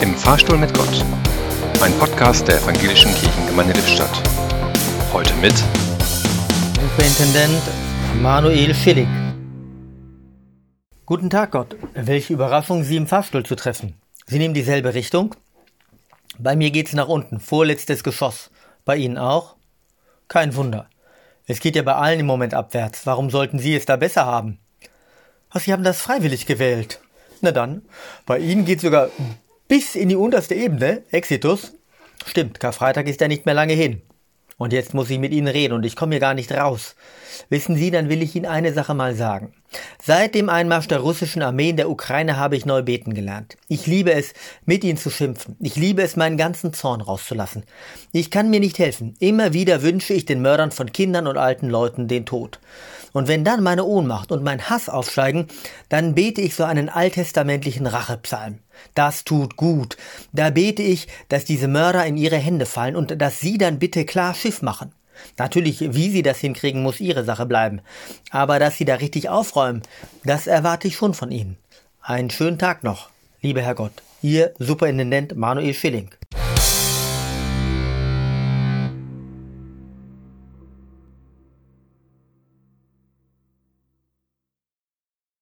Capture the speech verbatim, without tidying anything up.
Im Fahrstuhl mit Gott, ein Podcast der Evangelischen Kirchengemeinde Lippstadt. Heute mit Superintendent Manuel Schilling. Guten Tag Gott, welche Überraschung, Sie im Fahrstuhl zu treffen. Sie nehmen dieselbe Richtung? Bei mir geht's nach unten, vorletztes Geschoss. Bei Ihnen auch? Kein Wunder. Es geht ja bei allen im Moment abwärts. Warum sollten Sie es da besser haben? Ach, Sie haben das freiwillig gewählt. Na dann, bei Ihnen geht es sogar bis in die unterste Ebene, Exitus. Stimmt, Karfreitag ist ja nicht mehr lange hin. Und jetzt muss ich mit Ihnen reden und ich komme hier gar nicht raus. Wissen Sie, dann will ich Ihnen eine Sache mal sagen. Seit dem Einmarsch der russischen Armee in der Ukraine habe ich neu beten gelernt. Ich liebe es, mit Ihnen zu schimpfen. Ich liebe es, meinen ganzen Zorn rauszulassen. Ich kann mir nicht helfen. Immer wieder wünsche ich den Mördern von Kindern und alten Leuten den Tod. Und wenn dann meine Ohnmacht und mein Hass aufsteigen, dann bete ich so einen alttestamentlichen Rachepsalm. Das tut gut. Da bete ich, dass diese Mörder in ihre Hände fallen und dass sie dann bitte klar Schiff machen. Natürlich, wie sie das hinkriegen, muss ihre Sache bleiben. Aber dass sie da richtig aufräumen, das erwarte ich schon von Ihnen. Einen schönen Tag noch, lieber Herr Gott. Ihr Superintendent Manuel Schilling.